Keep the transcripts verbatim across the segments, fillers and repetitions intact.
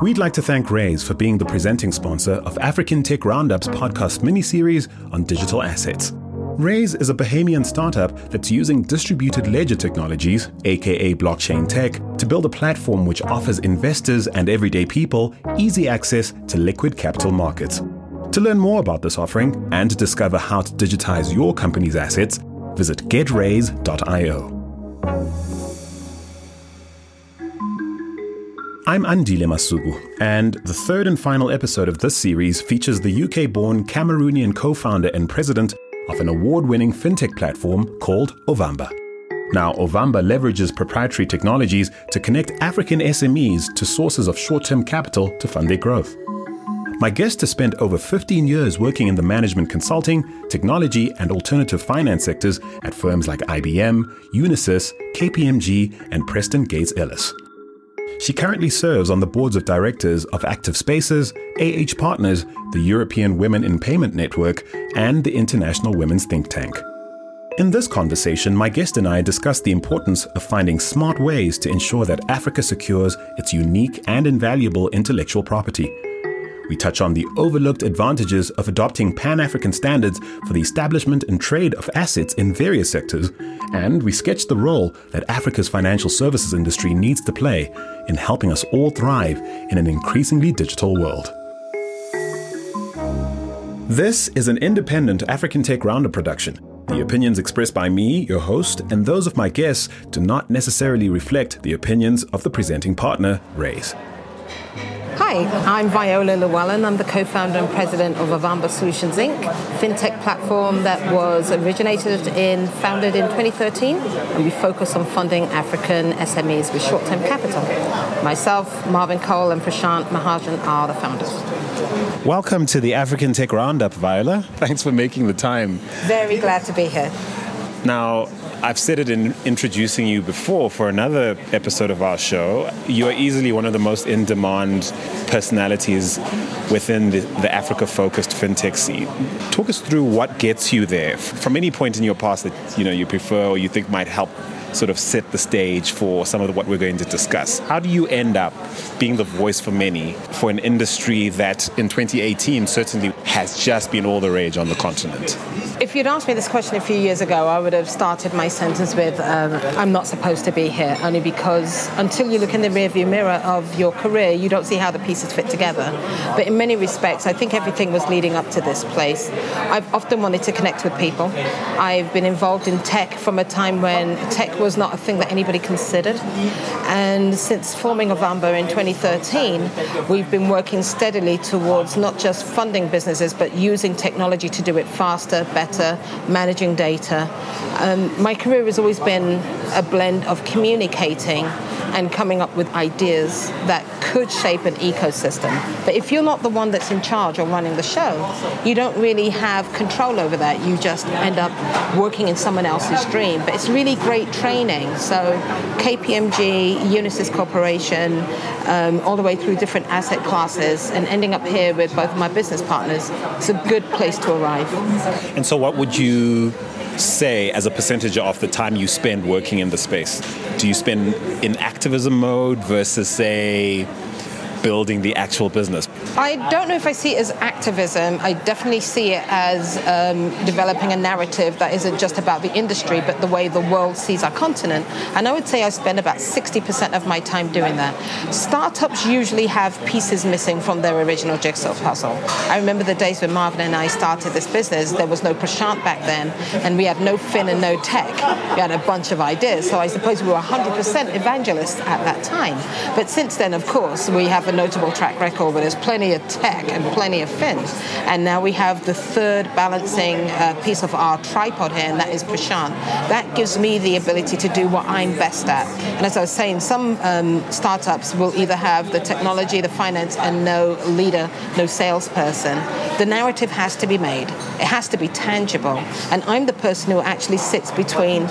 We'd like to thank Raise for being the presenting sponsor of African Tech Roundup's podcast mini-series on digital assets. Raise is a Bahamian startup that's using distributed ledger technologies, aka blockchain tech, to build a platform which offers investors and everyday people easy access to liquid capital markets. To learn more about this offering and to discover how to digitize your company's assets, visit get raze dot io. I'm Andile Masugu, and the third and final episode of this series features the U K-born Cameroonian co-founder and president of an award-winning fintech platform called Ovamba. Now, Ovamba leverages proprietary technologies to connect African S M Es to sources of short-term capital to fund their growth. My guest has spent over fifteen years working in the management consulting, technology, and alternative finance sectors at firms like I B M, Unisys, K P M G, and Preston Gates Ellis. She currently serves on the boards of directors of Active Spaces, A H Partners, the European Women in Payment Network, and the International Women's Think Tank. In this conversation, my guest and I discussed the importance of finding smart ways to ensure that Africa secures its unique and invaluable intellectual property. We touch on the overlooked advantages of adopting Pan-African standards for the establishment and trade of assets in various sectors, and we sketch the role that Africa's financial services industry needs to play in helping us all thrive in an increasingly digital world. This is an independent African Tech Roundup production. The opinions expressed by me, your host, and those of my guests do not necessarily reflect the opinions of the presenting partner, Raise. Hi, I'm Viola Llewellyn. I'm the co-founder and president of Ovamba Solutions Incorporated, fintech platform that was originated in, founded in twenty thirteen, and we focus on funding African S M Es with short-term capital. Myself, Marvin Cole, and Prashant Mahajan are the founders. Welcome to the African Tech Roundup, Viola. Thanks for making the time. Very glad to be here. Now, I've said it in introducing you before for another episode of our show. You are easily one of the most in-demand personalities within the, the Africa-focused fintech scene. Talk us through what gets you there from any point in your past that you know you prefer or you think might help sort of set the stage for some of what we're going to discuss. How do you end up being the voice for many for an industry that in twenty eighteen certainly has just been all the rage on the continent? If you'd asked me this question a few years ago, I would have started my sentence with, um, I'm not supposed to be here, only because until you look in the rearview mirror of your career, you don't see how the pieces fit together. But in many respects, I think everything was leading up to this place. I've often wanted to connect with people. I've been involved in tech from a time when tech was not a thing that anybody considered. And since forming Ovamba in twenty thirteen, we've been working steadily towards not just funding businesses, but using technology to do it faster, better, managing data. Um, my career has always been a blend of communicating and coming up with ideas that could shape an ecosystem. But if you're not the one that's in charge or running the show, you don't really have control over that. You just end up working in someone else's dream. But it's really great training. So K P M G, Unisys Corporation, um, all the way through different asset classes and ending up here with both of my business partners, it's a good place to arrive. And so what would you say as a percentage of the time you spend working in the space? Do you spend in activism mode versus, say, building the actual business? I don't know if I see it as activism. I definitely see it as um, developing a narrative that isn't just about the industry, but the way the world sees our continent. And I would say I spend about sixty percent of my time doing that. Startups usually have pieces missing from their original jigsaw puzzle. I remember the days when Marvin and I started this business. There was no Prashant back then, and we had no fin and no tech. We had a bunch of ideas. So I suppose we were one hundred percent evangelists at that time. But since then, of course, we have a notable track record, but there's plenty of tech and plenty of fins. And now we have the third balancing uh, piece of our tripod here, and that is Prashant. That gives me the ability to do what I'm best at. And as I was saying, some um, startups will either have the technology, the finance, and no leader, no salesperson. The narrative has to be made. It has to be tangible. And I'm the person who actually sits between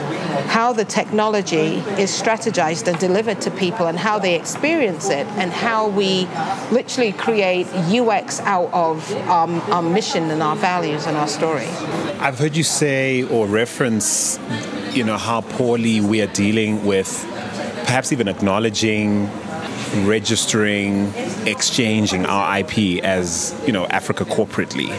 how the technology is strategized and delivered to people and how they experience it and how we We literally create U X out of um, our mission and our values and our story. I've heard you say or reference, you know, how poorly we are dealing with perhaps even acknowledging registering, exchanging our I P as, you know, Africa corporately.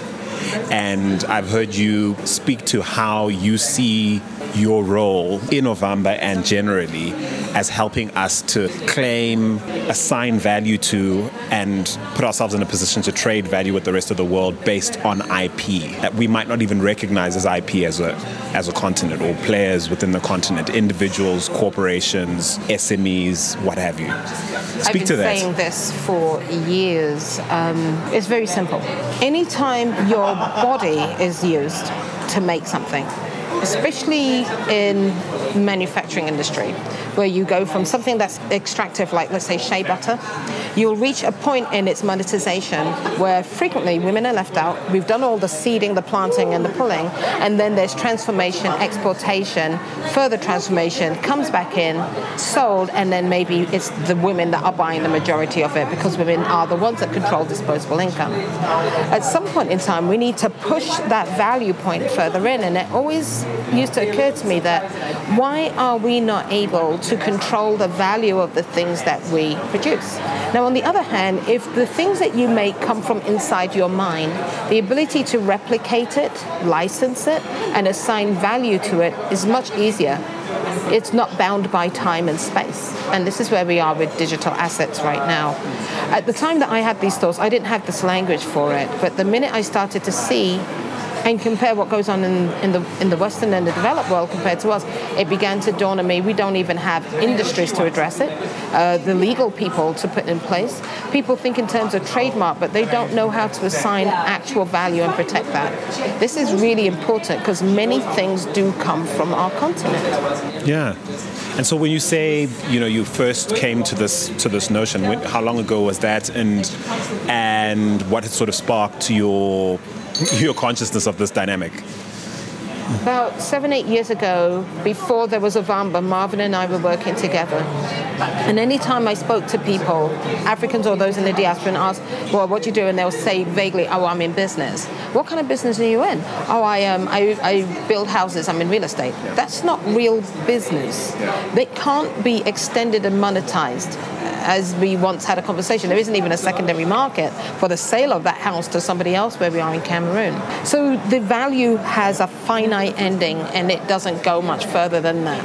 And I've heard you speak to how you see your role in Ovamba and generally as helping us to claim, assign value to, and put ourselves in a position to trade value with the rest of the world based on I P that we might not even recognize as I P as a as a continent, or players within the continent, individuals, corporations, S M Es, what have you. Speak to that. I've been saying this for years. Um, it's very simple. Anytime your body is used to make something, especially in manufacturing industry, where you go from something that's extractive, like, let's say, shea butter, you'll reach a point in its monetization where frequently women are left out. We've done all the seeding, the planting, and the pulling, and then there's transformation, exportation, further transformation, comes back in, sold, and then maybe it's the women that are buying the majority of it, because women are the ones that control disposable income. At some point in time, we need to push that value point further in, and it always used to occur to me that why are we not able to control the value of the things that we produce? Now, on the other hand, if the things that you make come from inside your mind, the ability to replicate it, license it, and assign value to it is much easier. It's not bound by time and space. And this is where we are with digital assets right now. At the time that I had these thoughts, I didn't have this language for it, but the minute I started to see and compare what goes on in, in the in the Western and the developed world compared to us, it began to dawn on me, we don't even have industries to address it, uh, the legal people to put in place. People think in terms of trademark, but they don't know how to assign actual value and protect that. This is really important because many things do come from our continent. Yeah. And so when you say, you know, you first came to this to this notion, when, how long ago was that? And and what had sort of sparked your... your consciousness of this dynamic? About seven, eight years ago, before there was Ovamba, Marvin and I were working together. And any time I spoke to people, Africans or those in the diaspora, and asked, well, what do you do? And they'll say vaguely, oh, I'm in business. What kind of business are you in? Oh, I um, I, I build houses, I'm in real estate. That's not real business. They can't be extended and monetized. As we once had a conversation, there isn't even a secondary market for the sale of that house to somebody else where we are in Cameroon. So the value has a finite ending and it doesn't go much further than that.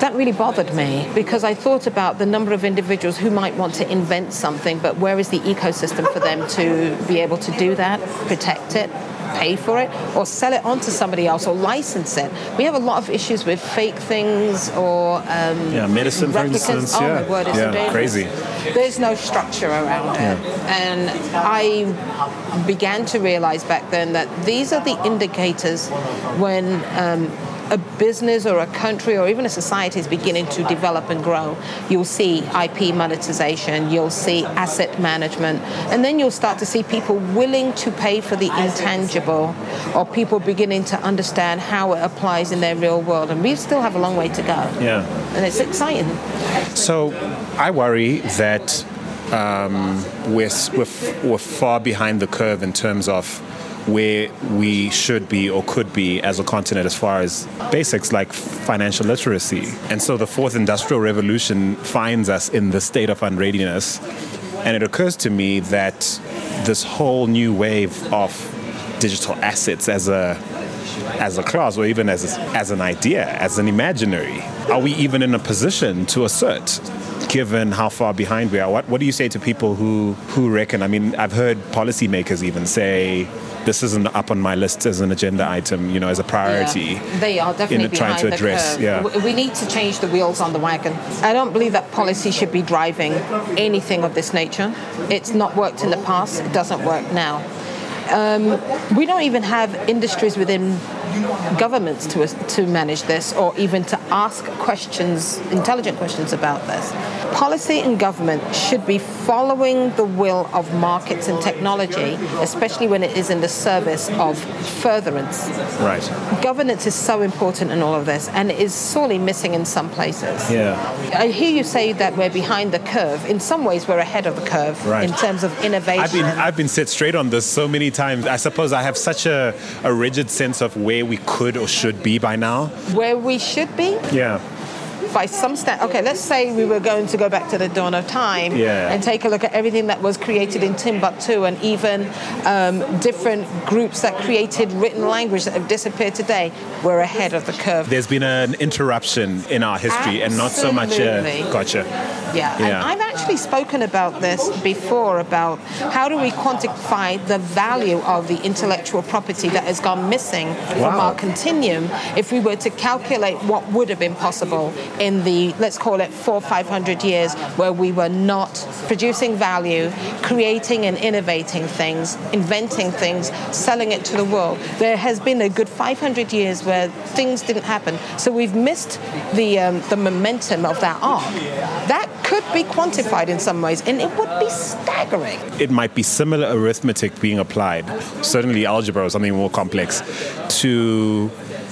That really bothered me because I thought about the number of individuals who might want to invent something, but where is the ecosystem for them to be able to do that, protect it, pay for it, or sell it on to somebody else, or license it. We have a lot of issues with fake things or... Um, yeah, medicine, replicants. For instance. Oh, yeah. My word, it's yeah, crazy. There's no structure around it. Yeah. And I began to realize back then that these are the indicators when... Um, a business or a country or even a society is beginning to develop and grow. You'll see I P monetization, you'll see asset management, and then you'll start to see people willing to pay for the intangible or people beginning to understand how it applies in their real world. And we still have a long way to go. Yeah. And it's exciting. So I worry that um, we're, we're, we're far behind the curve in terms of where we should be or could be as a continent as far as basics like financial literacy. And so the fourth industrial revolution finds us in this state of unreadiness. And it occurs to me that this whole new wave of digital assets as a as a class or even as a, as an idea, as an imaginary, are we even in a position to assert given how far behind we are? What, what do you say to people who, who reckon, I mean, I've heard policymakers even say, this isn't up on my list as an agenda item, you know, as a priority. Yeah, they are definitely in trying to address. Yeah. We need to change the wheels on the wagon. I don't believe that policy should be driving anything of this nature. It's not worked in the past. It doesn't work now. Um, we don't even have industries within governments to to manage this or even to ask questions, intelligent questions about this. Policy and government should be following the will of markets and technology, especially when it is in the service of furtherance. Right. Governance is so important in all of this and it is sorely missing in some places. Yeah. I hear you say that we're behind the curve. In some ways, we're ahead of the curve right. in terms of innovation. I've been, I've been set straight on this so many times. I suppose I have such a, a rigid sense of where we could or should be by now. Where we should be? Yeah. by some standard. Okay, let's say we were going to go back to the dawn of time yeah. and take a look at everything that was created in Timbuktu, and even um, different groups that created written language that have disappeared today. We're ahead of the curve. There's been an interruption in our history. Absolutely. And not so much a uh, gotcha. Yeah. yeah, and I've actually spoken about this before, about how do we quantify the value of the intellectual property that has gone missing wow. from our continuum if we were to calculate what would have been possible in the, let's call it, four, five hundred years where we were not producing value, creating and innovating things, inventing things, selling it to the world. There has been a good five hundred years where things didn't happen. So we've missed the um, the momentum of that arc. That could be quantified in some ways, and it would be staggering. It might be similar arithmetic being applied, certainly algebra or something more complex, to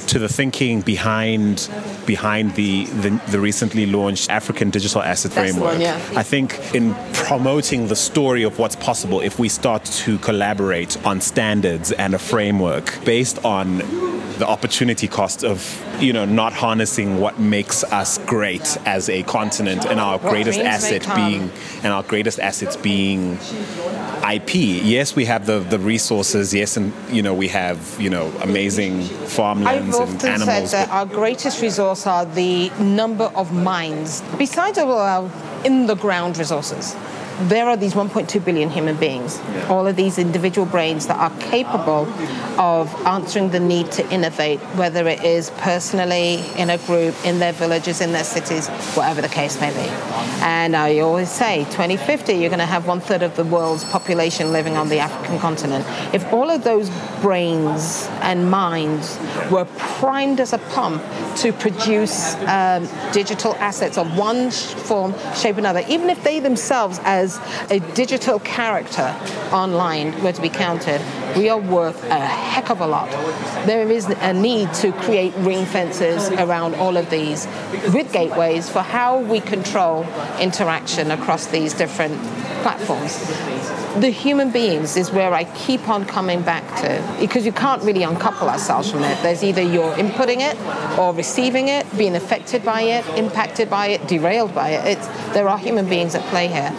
to the thinking behind behind the, the, the recently launched African Digital Asset That's Framework. One, yeah. I think in promoting the story of what's possible if we start to collaborate on standards and a framework based on the opportunity cost of, you know, not harnessing what makes us great as a continent, and our greatest asset being and our greatest assets being I P. Yes, we have the, the resources. Yes, and you know we have you know amazing farmlands and animals. I've often said that our greatest resource are the number of mines. Besides all our in-the-ground resources, there are these one point two billion human beings, yeah. all of these individual brains that are capable of answering the need to innovate, whether it is personally, in a group, in their villages, in their cities, whatever the case may be. And I always say, twenty fifty, you're going to have one third of the world's population living on the African continent. If all of those brains and minds were primed as a pump to produce um, digital assets of one form, shape, or another, even if they themselves, as a digital character online, were to be counted, we are worth a heck of a lot. There is a need to create ring fences around all of these with gateways for how we control interaction across these different platforms. The human beings is where I keep on coming back to, because you can't really uncouple ourselves from it. There's either you're inputting it or receiving it, being affected by it, impacted by it, derailed by it. It's, there are human beings at play here.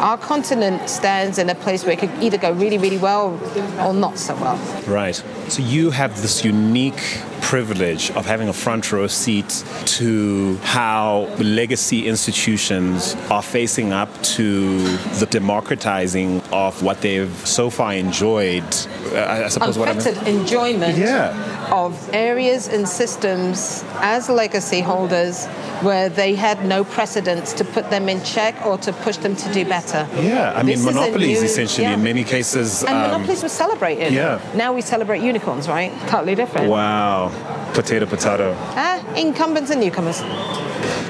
Our continent stands in a place where it could either go really, really well or not so well. Right. So you have this unique privilege of having a front row seat to how legacy institutions are facing up to the democratizing of what they've so far enjoyed. I suppose what I mean. enjoyment yeah. of areas and systems as legacy holders where they had no precedents to put them in check or to push them to do better. Yeah, I mean, monopolies essentially in many cases. And um, monopolies were celebrated. Yeah. Now we celebrate unicorns, right? Totally different. Wow. Potato, potato. Ah, incumbents and newcomers.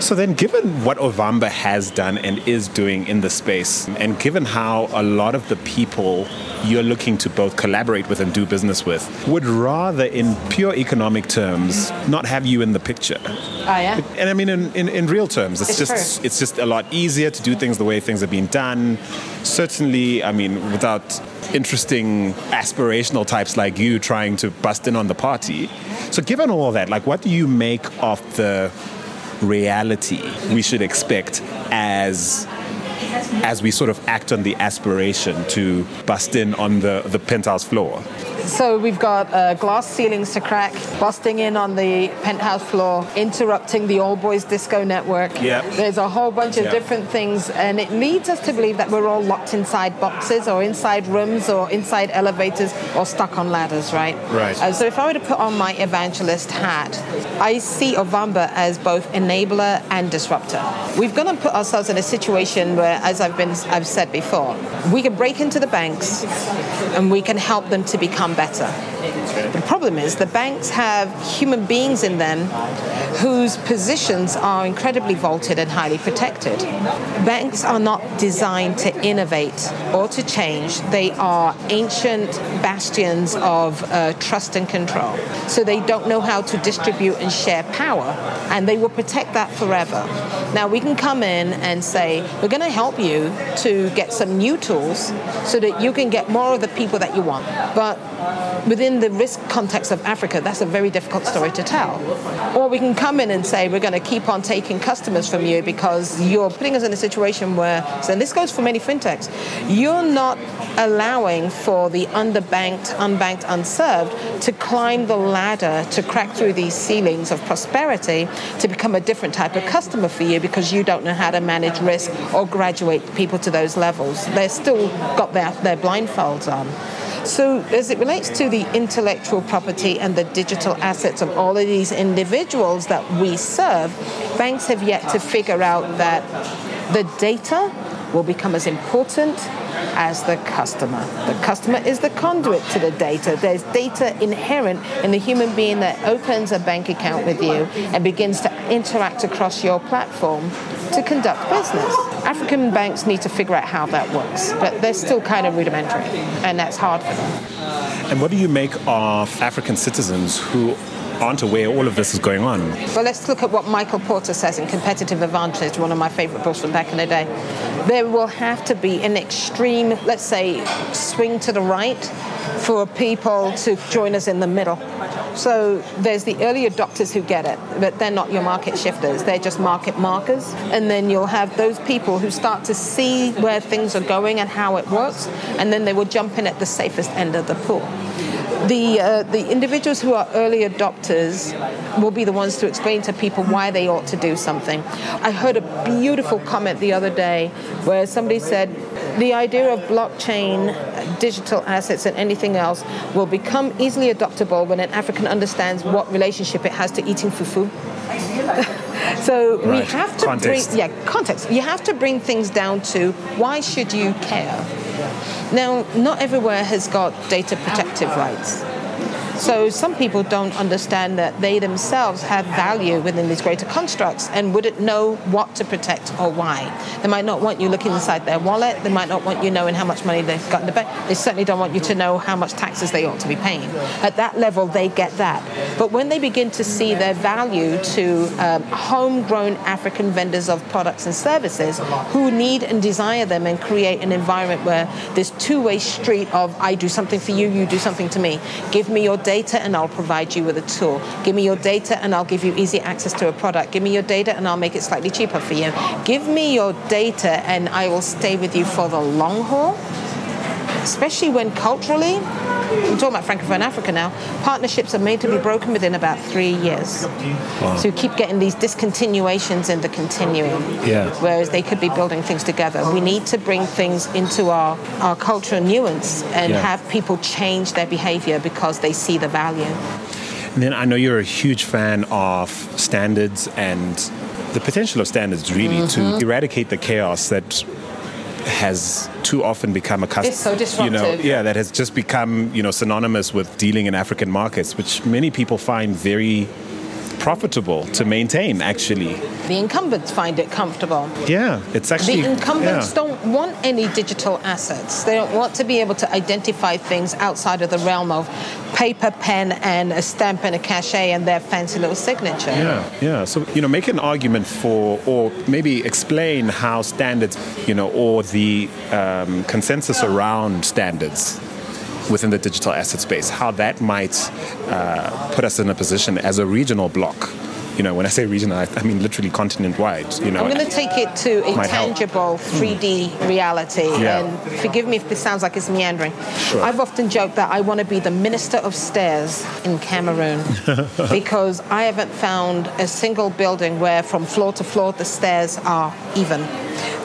So then, given what Ovamba has done and is doing in the space, and given how a lot of the people you're looking to both collaborate with and do business with would rather, in pure economic terms, not have you in the picture. Oh, yeah. And I mean, in, in, in real terms, it's, it's just true. It's just a lot easier to do things the way things are being done. Certainly, I mean, without interesting aspirational types like you trying to bust in on the party. So given all that, like, what do you make of the reality we should expect as as we sort of act on the aspiration to bust in on the, the penthouse floor? So we've got uh, glass ceilings to crack, busting in on the penthouse floor, interrupting the all boys disco network. Yep. There's a whole bunch of yep. different things, and it leads us to believe that we're all locked inside boxes or inside rooms or inside elevators or stuck on ladders, right? Right. Uh, so if I were to put on my evangelist hat, I see Ovamba as both enabler and disruptor. We've got to put ourselves in a situation where, as I've been, I've said before, we can break into the banks and we can help them to become better. The problem is the banks have human beings in them whose positions are incredibly vaulted and highly protected. Banks are not designed to innovate or to change. They are ancient bastions of uh, trust and control. So they don't know how to distribute and share power, and they will protect that forever. Now we can come in and say, we're going to help you to get some new tools so that you can get more of the people that you want. But within the risk context of Africa, that's a very difficult story to tell. Or we can come in and say, we're going to keep on taking customers from you because you're putting us in a situation where, and this goes for many fintechs, you're not allowing for the underbanked, unbanked, unserved to climb the ladder, to crack through these ceilings of prosperity, to become a different type of customer for you because you don't know how to manage risk or graduate people to those levels. They've still got their, their blindfolds on. So as it relates to the intellectual property and the digital assets of all of these individuals that we serve, banks have yet to figure out that the data will become as important as the customer. The customer is the conduit to the data. There's data inherent in the human being that opens a bank account with you and begins to interact across your platform to conduct business. African banks need to figure out how that works, but they're still kind of rudimentary, and that's hard for them. And what do you make of African citizens who aren't aware all of this is going on? Well, let's look at what Michael Porter says in Competitive Advantage, one of my favorite books from back in the day. There will have to be an extreme, let's say, swing to the right for people to join us in the middle. So there's the early adopters who get it, but they're not your market shifters. They're just market markers. And then you'll have those people who start to see where things are going and how it works, and then they will jump in at the safest end of the pool. The uh, the individuals who are early adopters will be the ones to explain to people why they ought to do something. I heard a beautiful comment the other day where somebody said, the idea of blockchain, digital assets, and anything else will become easily adoptable when an African understands what relationship it has to eating fufu. So right. we have to context. bring... Yeah, context. You have to bring things down to why should you care? Now, not everywhere has got data protective rights. So some people don't understand that they themselves have value within these greater constructs and wouldn't know what to protect or why. They might not want you looking inside their wallet. They might not want you knowing how much money they've got in the bank. They certainly don't want you to know how much taxes they ought to be paying. At that level, they get that. But when they begin to see their value to um, homegrown African vendors of products and services who need and desire them and create an environment where this two-way street of I do something for you, you do something to me. Give me your data. data and I'll provide you with a tool. Give me your data and I'll give you easy access to a product. Give me your data and I'll make it slightly cheaper for you. Give me your data and I will stay with you for the long haul, especially when culturally, we're talking about Francophone Africa now, partnerships are made to be broken within about three years. Wow. So you keep getting these discontinuations in the continuum, yeah. whereas they could be building things together. We need to bring things into our, our cultural nuance and yeah. have people change their behavior because they see the value. And then I know you're a huge fan of standards and the potential of standards, really, mm-hmm. to eradicate the chaos that has too often become a custom, so disruptive. You know, yeah, that has just become, you know, synonymous with dealing in African markets, which many people find very profitable to maintain, actually. The incumbents find it comfortable. Yeah, it's actually... The incumbents yeah. don't want any digital assets. They don't want to be able to identify things outside of the realm of paper, pen, and a stamp and a cachet and their fancy little signature. Yeah, yeah. So, you know, make an argument for, or maybe explain how standards, you know, or the um, consensus around standards within the digital asset space, how that might uh, put us in a position as a regional bloc. You know, when I say regional, I mean literally continent-wide. You know, I'm going to take it to a tangible help. three D mm. reality. Yeah. And forgive me if this sounds like it's meandering. Sure. I've often joked that I want to be the minister of stairs in Cameroon because I haven't found a single building where from floor to floor the stairs are even.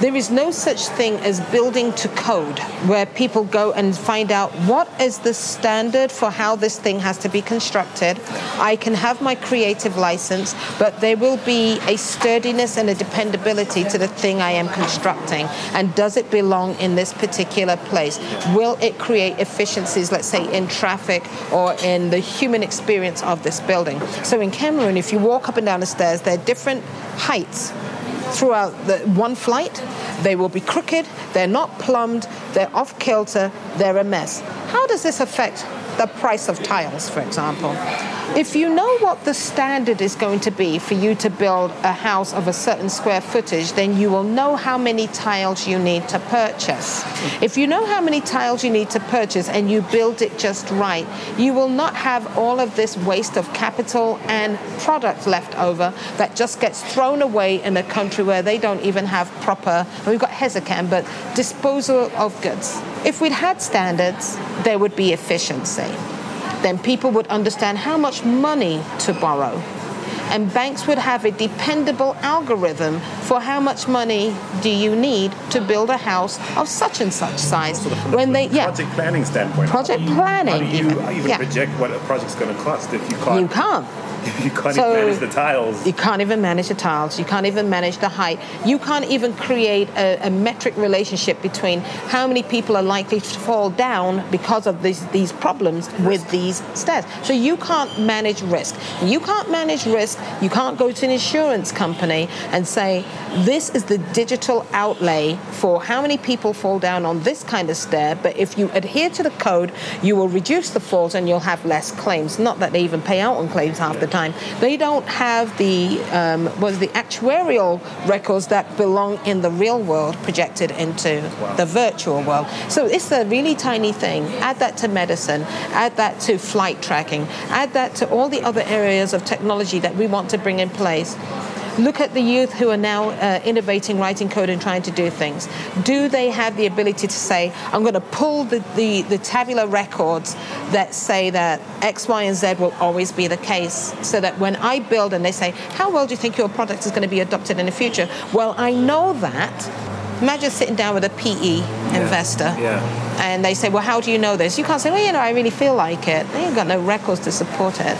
There is no such thing as building to code, where people go and find out what is the standard for how this thing has to be constructed. I can have my creative license, but there will be a sturdiness and a dependability to the thing I am constructing. And does it belong in this particular place? Will it create efficiencies, let's say, in traffic or in the human experience of this building? So in Cameroon, if you walk up and down the stairs, there are different heights throughout the one flight. They will be crooked, they're not plumbed, they're off kilter, they're a mess. How does this affect the price of tiles, for example. If you know what the standard is going to be for you to build a house of a certain square footage, then you will know how many tiles you need to purchase. If you know how many tiles you need to purchase and you build it just right, you will not have all of this waste of capital and product left over that just gets thrown away in a country where they don't even have proper, we've got Hezecan, but disposal of goods. If we'd had standards, there would be efficiency. Then people would understand how much money to borrow. And banks would have a dependable algorithm for how much money do you need to build a house of such and such size. Sort of when they, yeah, project planning standpoint. Project how you, planning. How do you even, even yeah. project what a project's going to cost if you can't? You can't. You can't so, even manage the tiles. You can't even manage the tiles. You can't even manage the height. You can't even create a, a metric relationship between how many people are likely to fall down because of these, these problems risk. with these stairs. So you can't manage risk. You can't manage risk. You can't go to an insurance company and say, this is the digital outlay for how many people fall down on this kind of stair, but if you adhere to the code, you will reduce the falls and you'll have less claims. Not that they even pay out on claims half the time. Time. They don't have the um, was the actuarial records that belong in the real world projected into wow. the virtual world. So it's a really tiny thing. Add that to medicine. Add that to flight tracking. Add that to all the other areas of technology that we want to bring in place. Look at the youth who are now uh, innovating, writing code and trying to do things. Do they have the ability to say, I'm going to pull the, the, the tabular records that say that X, Y, and Z will always be the case, so that when I build and they say, how well do you think your product is going to be adopted in the future? Well, I know that. Imagine sitting down with a P E yeah. investor yeah. and they say, well, how do you know this? You can't say, well, you know, I really feel like it. They ain't got no records to support it.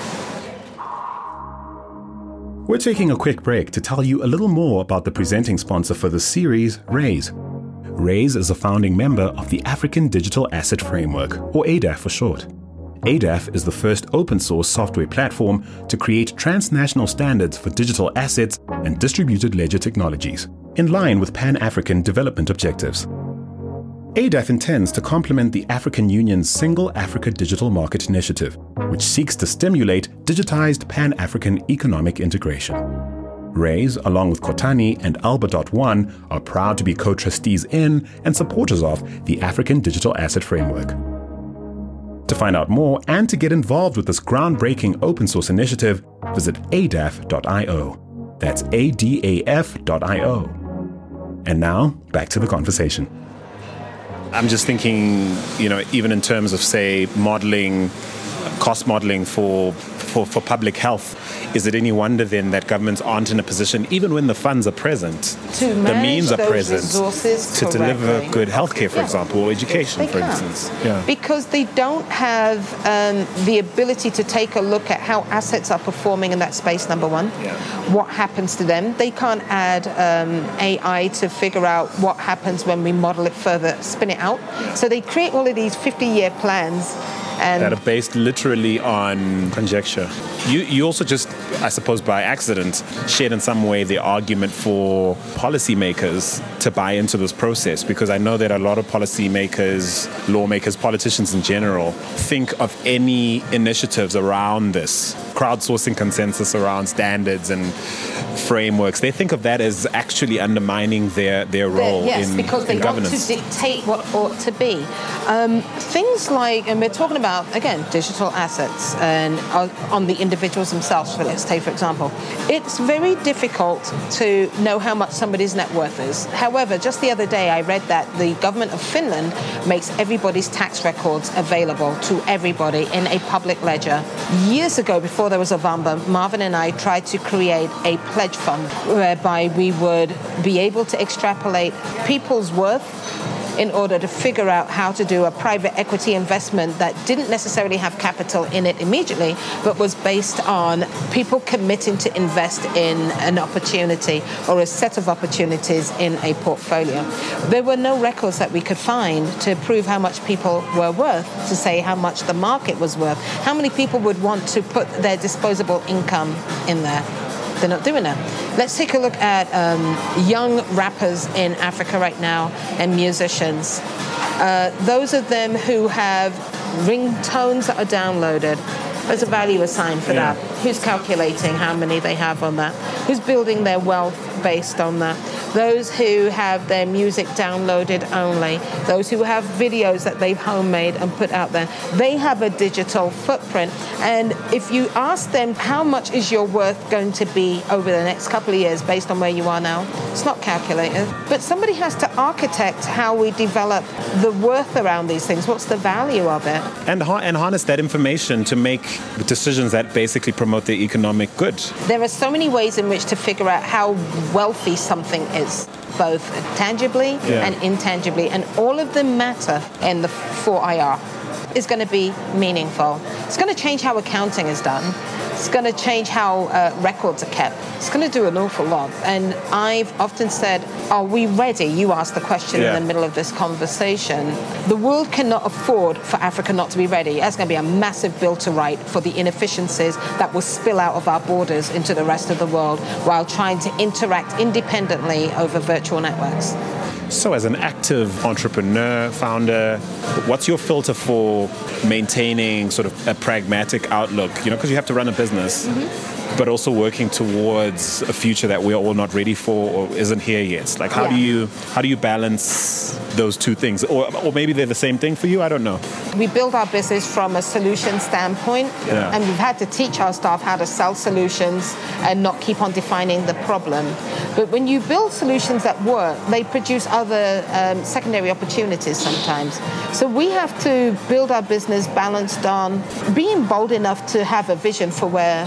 We're taking a quick break to tell you a little more about the presenting sponsor for this series, Raise. Raise is a founding member of the African Digital Asset Framework, or A D A F for short. A D A F is the first open-source software platform to create transnational standards for digital assets and distributed ledger technologies, in line with Pan-African development objectives. A D A F intends to complement the African Union's Single Africa Digital Market Initiative, which seeks to stimulate digitized Pan-African economic integration. Raise, along with Kotani and Alba dot one, are proud to be co-trustees in and supporters of the African Digital Asset Framework. To find out more and to get involved with this groundbreaking open source initiative, visit a d a f dot i o. That's A D A F dot I O. And now, back to the conversation. I'm just thinking, you know, even in terms of, say, modeling, cost modeling for, for for public health, is it any wonder then that governments aren't in a position, even when the funds are present, to the means are present, to correctly. deliver good healthcare, for yeah. example, or education, they for can. instance? Yeah. Because they don't have um, the ability to take a look at how assets are performing in that space, number one, yeah. what happens to them. They can't add um, A I to figure out what happens when we model it further, spin it out. So they create all of these fifty-year plans. And that are based literally on conjecture. You you also just, I suppose by accident, shared in some way the argument for policymakers to buy into this process, because I know that a lot of policymakers, lawmakers, politicians in general, think of any initiatives around this, crowdsourcing consensus around standards and frameworks, they think of that as actually undermining their, their role the, yes, in, because they in governance. Want to dictate what ought to be. Um, things like, and we're talking about About, again, digital assets and on the individuals themselves, for let's take for example. It's very difficult to know how much somebody's net worth is. However, just the other day I read that the government of Finland makes everybody's tax records available to everybody in a public ledger. Years ago, before there was Ovamba, Marvin and I tried to create a pledge fund whereby we would be able to extrapolate people's worth in order to figure out how to do a private equity investment that didn't necessarily have capital in it immediately, but was based on people committing to invest in an opportunity or a set of opportunities in a portfolio. There were no records that we could find to prove how much people were worth, to say how much the market was worth, how many people would want to put their disposable income in there. They're not doing that. Let's take a look at um, young rappers in Africa right now and musicians. Uh, those of them who have ringtones that are downloaded. There's a value assigned for yeah. that. Who's calculating how many they have on that? Who's building their wealth based on that? Those who have their music downloaded only, those who have videos that they've homemade and put out there, they have a digital footprint. And if you ask them, how much is your worth going to be over the next couple of years based on where you are now? It's not calculated. But somebody has to architect how we develop the worth around these things. What's the value of it? And, and harness that information to make decisions that basically promote the economic good. There are so many ways in which to figure out how wealthy something is, both tangibly yeah. and intangibly, and all of them matter in the four I R. It's going to be meaningful. It's going to change how accounting is done. It's going to change how uh, records are kept. It's going to do an awful lot. And I've often said, are we ready? You asked the question yeah. in the middle of this conversation. The world cannot afford for Africa not to be ready. That's going to be a massive bill to write for the inefficiencies that will spill out of our borders into the rest of the world while trying to interact independently over virtual networks. So as an active entrepreneur, founder, what's your filter for maintaining sort of a pragmatic outlook? You know, because you have to run a business, mm-hmm. but also working towards a future that we are all not ready for or isn't here yet. Like, how yeah. do you how do you balance those two things? Or, or maybe they're the same thing for you, I don't know. We build our business from a solution standpoint, yeah. and we've had to teach our staff how to sell solutions and not keep on defining the problem. But when you build solutions that work, they produce other um, secondary opportunities sometimes. So we have to build our business balanced on being bold enough to have a vision for where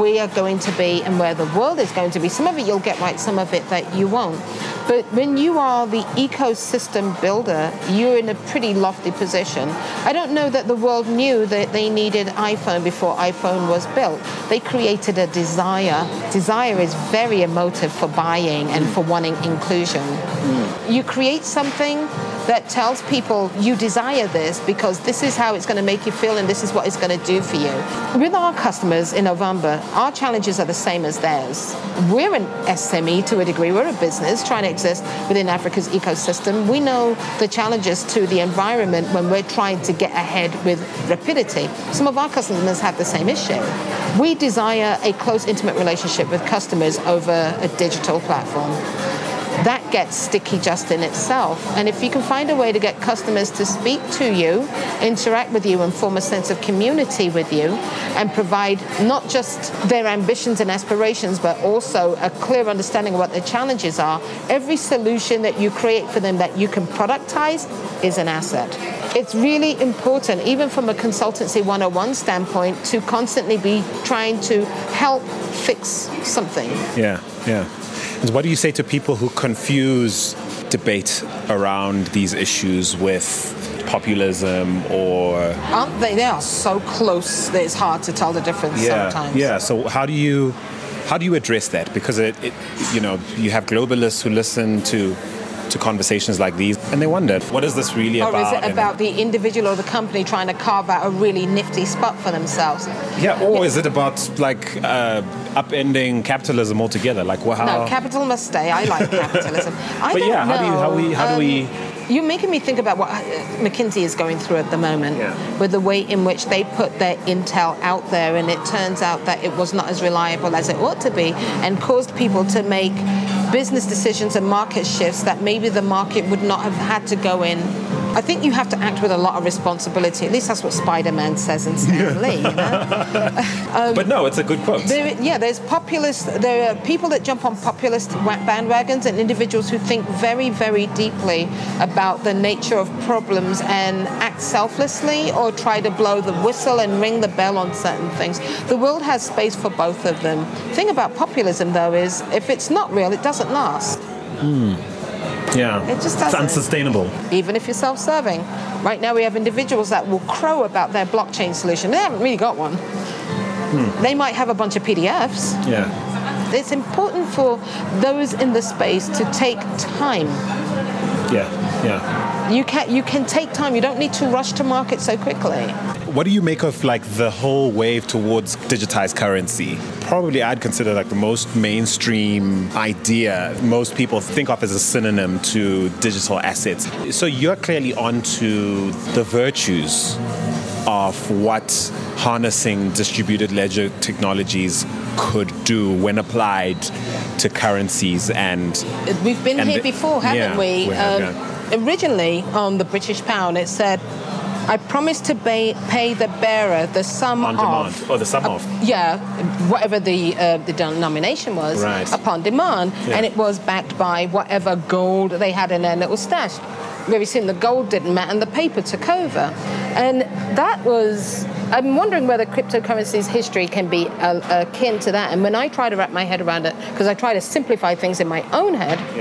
we are going to be and where the world is going to be. Some of it you'll get right, some of it that you won't. But when you are the ecosystem builder, you're in a pretty lofty position. I don't know that the world knew that they needed iPhone before iPhone was built. They created a desire. Desire is very emotive for buying and for wanting inclusion. Mm. You create something that tells people you desire this because this is how it's going to make you feel and this is what it's going to do for you. With our customers in Ovamba, our challenges are the same as theirs. We're an S M E to a degree. We're a business trying to exist within Africa's ecosystem. We know the challenges to the environment when we're trying to get ahead with rapidity. Some of our customers have the same issue. We desire a close, intimate relationship with customers over a digital platform. That gets sticky just in itself. And if you can find a way to get customers to speak to you, interact with you, and form a sense of community with you, and provide not just their ambitions and aspirations, but also a clear understanding of what their challenges are, every solution that you create for them that you can productize is an asset. It's really important, even from a consultancy one oh one standpoint, to constantly be trying to help fix something. Yeah, yeah. What do you say to people who confuse debate around these issues with populism or... Aren't they? They are so close that it's hard to tell the difference yeah, sometimes. Yeah, so how do you how do you address that? Because, it, it you know, you have globalists who listen to... to conversations like these, and they wondered, what is this really about? Or is it about the individual or the company trying to carve out a really nifty spot for themselves? Yeah, or yeah. is it about, like, uh, upending capitalism altogether? Like, well, how... No, capital must stay. I like capitalism. I but don't yeah, know. How do you, how we, how um, do we... You're making me think about what McKinsey is going through at the moment yeah. with the way in which they put their intel out there, and it turns out that it was not as reliable as it ought to be and caused people to make business decisions and market shifts that maybe the market would not have had to go in. I think you have to act with a lot of responsibility. At least that's what Spider-Man says in Stan Lee. You know? um, but no, it's a good quote. There, yeah, there's populist. There are people that jump on populist bandwagons and individuals who think very, very deeply about the nature of problems and act selflessly or try to blow the whistle and ring the bell on certain things. The world has space for both of them. The thing about populism, though, is if it's not real, it doesn't last. Mm. Yeah, it just it's unsustainable. Even if you're self-serving. Right now we have individuals that will crow about their blockchain solution. They haven't really got one. Hmm. They might have a bunch of P D Fs. Yeah. It's important for those in the space to take time. Yeah, yeah. You can, you can take time. You don't need to rush to market so quickly. What do you make of, like, the whole wave towards digitized currency? Probably I'd consider, like, the most mainstream idea most people think of as a synonym to digital assets. So you're clearly onto the virtues of what harnessing distributed ledger technologies could do when applied to currencies. And we've been and here the, before, haven't yeah, we? we have, um, yeah. Originally, on the British pound, it said, I promise to pay, pay the bearer the sum on demand, of... or the sum uh, of. Yeah, whatever the uh, the denomination was, right. upon demand. Yeah. And it was backed by whatever gold they had in their little stash. Very soon the gold didn't matter and the paper took over. And that was... I'm wondering whether cryptocurrency's history can be uh, akin to that. And when I try to wrap my head around it, because I try to simplify things in my own head, because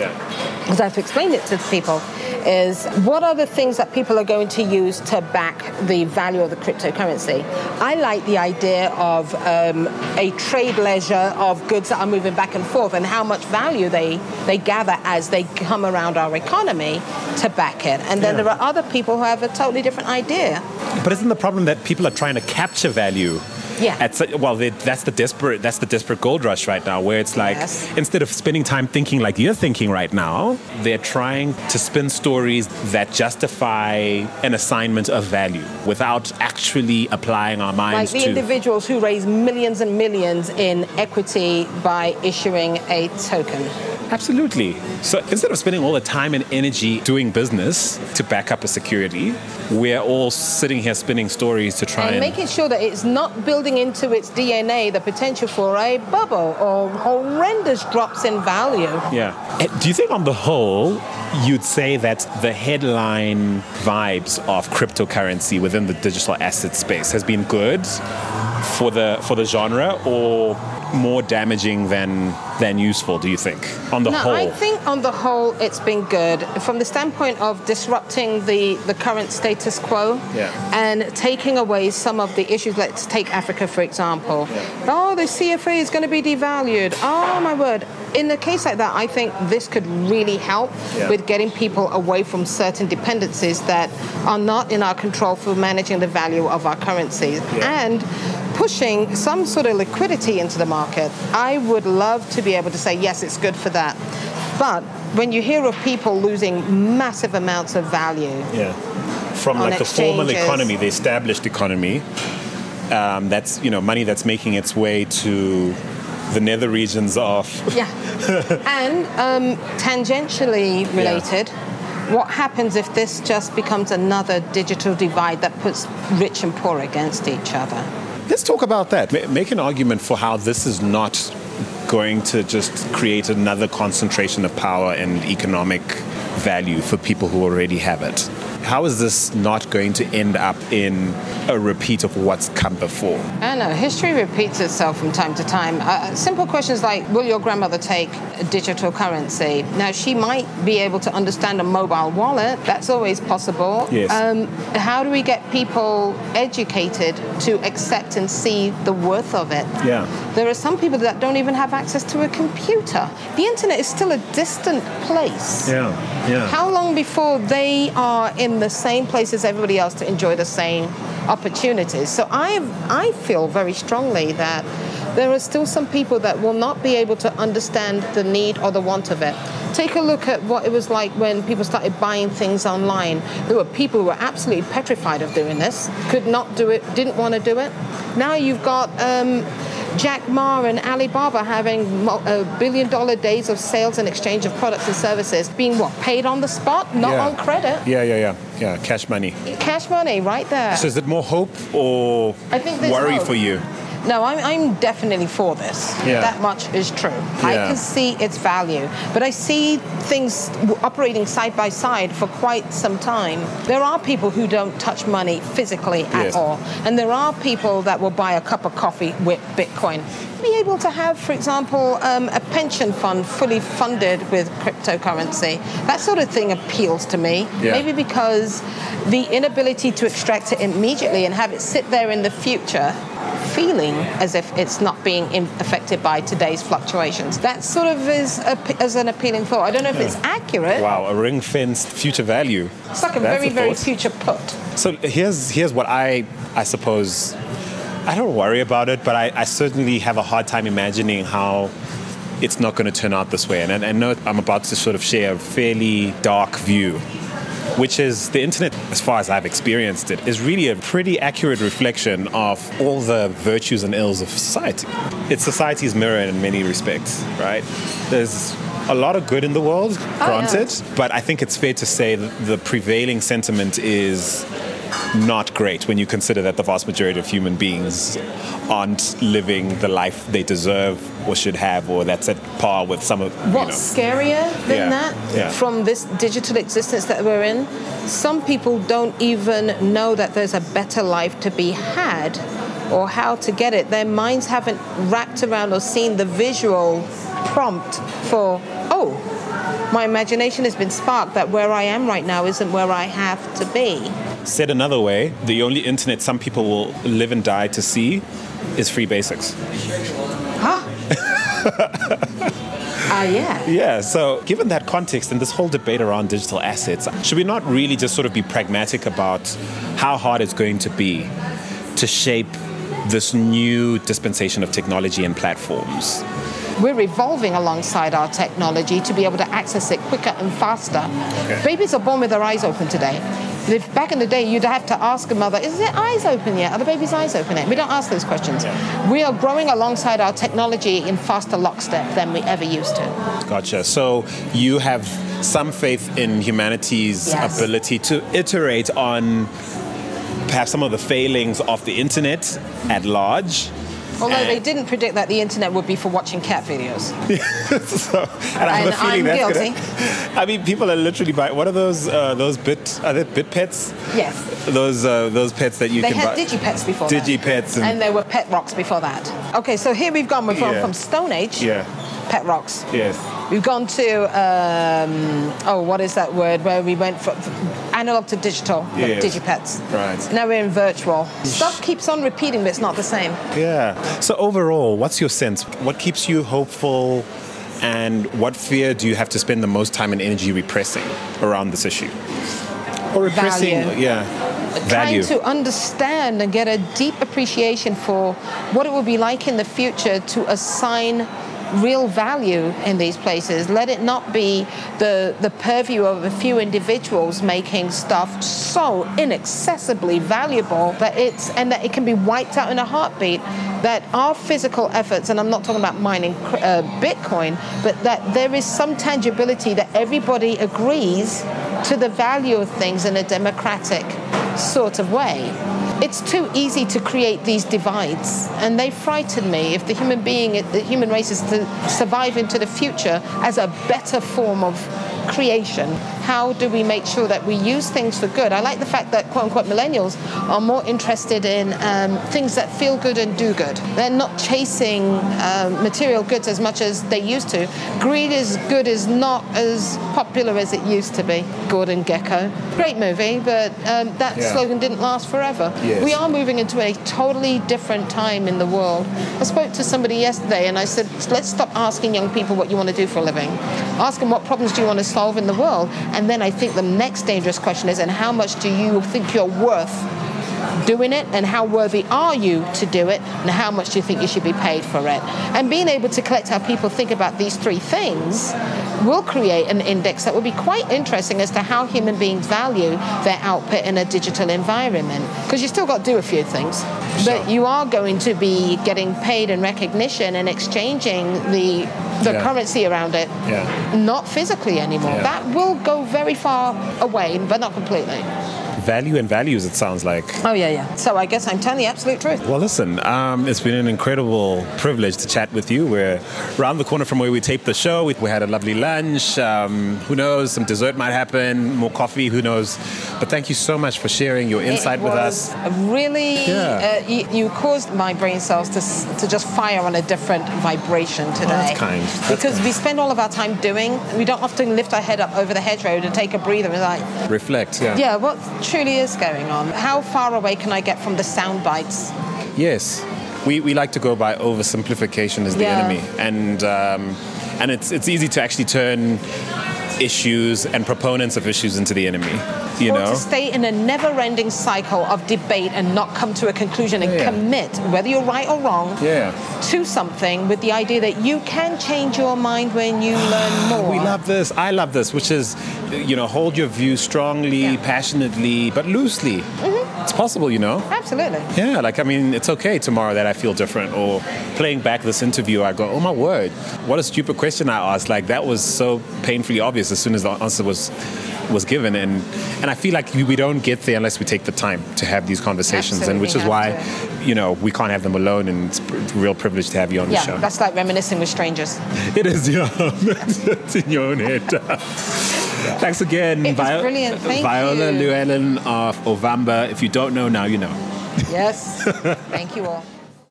yeah. I have to explain it to people, is what are the things that people are going to use to back the value of the cryptocurrency? I like the idea of um, a trade ledger of goods that are moving back and forth and how much value they, they gather as they come around our economy to back it. And then yeah. there are other people who have a totally different idea. But isn't the problem that people are trying to capture value? Yeah. At, well, they, that's the desperate that's the desperate gold rush right now, where it's like, yes. instead of spending time thinking like you're thinking right now, they're trying to spin stories that justify an assignment of value without actually applying our minds to... Like the to individuals who raise millions and millions in equity by issuing a token. Absolutely. So instead of spending all the time and energy doing business to back up a security, we're all sitting here spinning stories to try and... And making sure that it's not building into its D N A the potential for a bubble or horrendous drops in value. Yeah. Do you think on the whole, you'd say that the headline vibes of cryptocurrency within the digital asset space has been good for the for the genre, or... more damaging than than useful, do you think, on the no, whole? No, I think on the whole it's been good. From the standpoint of disrupting the, the current status quo yeah. and taking away some of the issues. Let's take Africa, for example. Yeah. Oh, the C F A is going to be devalued. Oh, my word. In a case like that, I think this could really help yeah. with getting people away from certain dependencies that are not in our control for managing the value of our currencies. Yeah. And pushing some sort of liquidity into the market. I would love to be able to say, yes, it's good for that. But when you hear of people losing massive amounts of value... Yeah, from like the formal economy, the established economy, um, that's, you know, money that's making its way to the nether regions of... Yeah, and um, tangentially related... Yeah. What happens if this just becomes another digital divide that puts rich and poor against each other? Let's talk about that. Make an argument for how this is not going to just create another concentration of power and economic value for people who already have it. How is this not going to end up in a repeat of what's come before? I don't know. History repeats itself from time to time. Uh, simple questions like, will your grandmother take a digital currency? Now, she might be able to understand a mobile wallet. That's always possible. Yes. Um, how do we get people educated to accept and see the worth of it? Yeah. There are some people that don't even have access to a computer. The internet is still a distant place. Yeah, yeah. How long before they are in the same place as everybody else to enjoy the same opportunities? So I I feel very strongly that there are still some people that will not be able to understand the need or the want of it. Take a look at what it was like when people started buying things online. There were people who were absolutely petrified of doing this, could not do it, didn't want to do it. Now you've got um, Jack Ma and Alibaba having a billion dollar days of sales and exchange of products and services being, what, paid on the spot, not yeah. on credit? Yeah, yeah, yeah. Yeah, cash money. Cash money, right there. So is it more hope or I think worry hope. for you? No, I'm, I'm definitely for this. Yeah. That much is true. Yeah. I can see its value. But I see things operating side by side for quite some time. There are people who don't touch money physically at yes. all. And there are people that will buy a cup of coffee with Bitcoin. Be able to have, for example, um, a pension fund fully funded with cryptocurrency. That sort of thing appeals to me. Yeah. Maybe because the inability to extract it immediately and have it sit there in the future... feeling as if it's not being affected by today's fluctuations. That sort of is a, as an appealing thought. I don't know if yeah. it's accurate. Wow, a ring-fenced future value. It's like a That's very, very future put. So here's here's what I I suppose, I don't worry about it, but I, I certainly have a hard time imagining how it's not going to turn out this way. And I, I know I'm about to sort of share a fairly dark view which is the internet, as far as I've experienced it, is really a pretty accurate reflection of all the virtues and ills of society. It's society's mirror in many respects, right? There's a lot of good in the world, granted, oh, yeah. but I think it's fair to say that the prevailing sentiment is not great when you consider that the vast majority of human beings aren't living the life they deserve or should have, or that's at par with some of... What's you know. scarier than yeah. that, yeah. from this digital existence that we're in, some people don't even know that there's a better life to be had or how to get it. Their minds haven't wrapped around or seen the visual prompt for, oh, my imagination has been sparked that where I am right now isn't where I have to be. Said another way, the only internet some people will live and die to see is Free Basics. Huh? Ah, uh, yeah. Yeah, so given that context and this whole debate around digital assets, should we not really just sort of be pragmatic about how hard it's going to be to shape this new dispensation of technology and platforms? We're evolving alongside our technology to be able to access it quicker and faster. Okay. Babies are born with their eyes open today. If back in the day, you'd have to ask a mother, is their eyes open yet? Are the baby's eyes open yet? We don't ask those questions. Yeah. We are growing alongside our technology in faster lockstep than we ever used to. Gotcha. So you have some faith in humanity's yes. ability to iterate on perhaps some of the failings of the internet at large. Although they didn't predict that the internet would be for watching cat videos. so, and I have and a feeling I'm that's guilty. Gonna, I mean, people are literally buying. What are those? Uh, those bit? Are they bit pets? Yes. Those uh, those pets that you they can buy. They had digipets before. Digipets, and, and there were pet rocks before that. Okay, so here we've gone. We've gone yeah. from Stone Age. Yeah. Pet rocks. Yes. We've gone to um, oh, what is that word? Where we went from analog to digital. Yes. Digipets. Right. Now we're in virtual. Stuff keeps on repeating, but it's not the same. Yeah. So overall, what's your sense? What keeps you hopeful and what fear do you have to spend the most time and energy repressing around this issue? Or repressing, Value. yeah. Value. Trying to understand and get a deep appreciation for what it will be like in the future to assign real value in these places. Let it not be the the purview of a few individuals making stuff so inaccessibly valuable that it's and that it can be wiped out in a heartbeat. That our physical efforts, and I'm not talking about mining uh, Bitcoin, but that there is some tangibility that everybody agrees to the value of things in a democratic sort of way. It's too easy to create these divides, and they frighten me. If the human being, the human race is to survive into the future as a better form of creation, how do we make sure that we use things for good? I like the fact that, quote-unquote, millennials are more interested in um, things that feel good and do good. They're not chasing um, material goods as much as they used to. Greed is good is not as popular as it used to be. Gordon Gecko. Great movie, but um, that yeah. slogan didn't last forever. Yeah. Yes. We are moving into a totally different time in the world. I spoke to somebody yesterday and I said, let's stop asking young people what you want to do for a living. Ask them what problems do you want to solve in the world. And then I think the next dangerous question is, and how much do you think you're worth doing it, and how worthy are you to do it, and how much do you think you should be paid for it? And being able to collect how people think about these three things will create an index that will be quite interesting as to how human beings value their output in a digital environment. Because you still got to do a few things, but you are going to be getting paid and recognition and exchanging the the yeah. currency around it, yeah. not physically anymore. Yeah. That will go very far away, but not completely. Value and values, it sounds like. Oh, yeah, yeah. So I guess I'm telling the absolute truth. Well, listen, um, it's been an incredible privilege to chat with you. We're around the corner from where we taped the show. We, we had a lovely lunch. Um, who knows? Some dessert might happen, more coffee, who knows? But thank you so much for sharing your insight with us. Really, yeah. uh, you, you caused my brain cells to, to just fire on a different vibration today. Oh, that's kind. That's because kind. We spend all of our time doing, we don't often lift our head up over the hedgerow to take a breather and like... Reflect, yeah. Yeah, what truly is going on? How far away can I get from the sound bites? Yes. We we like to go by oversimplification as the yeah. enemy. And um, and it's it's easy to actually turn issues and proponents of issues into the enemy. You or know? To stay in a never-ending cycle of debate and not come to a conclusion and yeah. commit, whether you're right or wrong, yeah. to something with the idea that you can change your mind when you learn more. We love this. I love this, which is you know, hold your view strongly, yeah. passionately, but loosely. Mm-hmm. It's possible, you know? Absolutely. Yeah, like, I mean, it's okay tomorrow that I feel different. Or playing back this interview, I go, oh my word, what a stupid question I asked. Like, that was so painfully obvious as soon as the answer was was given. And, and I feel like we don't get there unless we take the time to have these conversations. Absolutely. And which is why, you know, we can't have them alone, and it's a real privilege to have you on yeah, the show. Yeah, that's like reminiscing with strangers. It is, yeah. It's in your own head. Thanks again, it Viola, was brilliant. Thank Viola you. Llewellyn of Ovamba. If you don't know, now you know. Yes. Thank you all.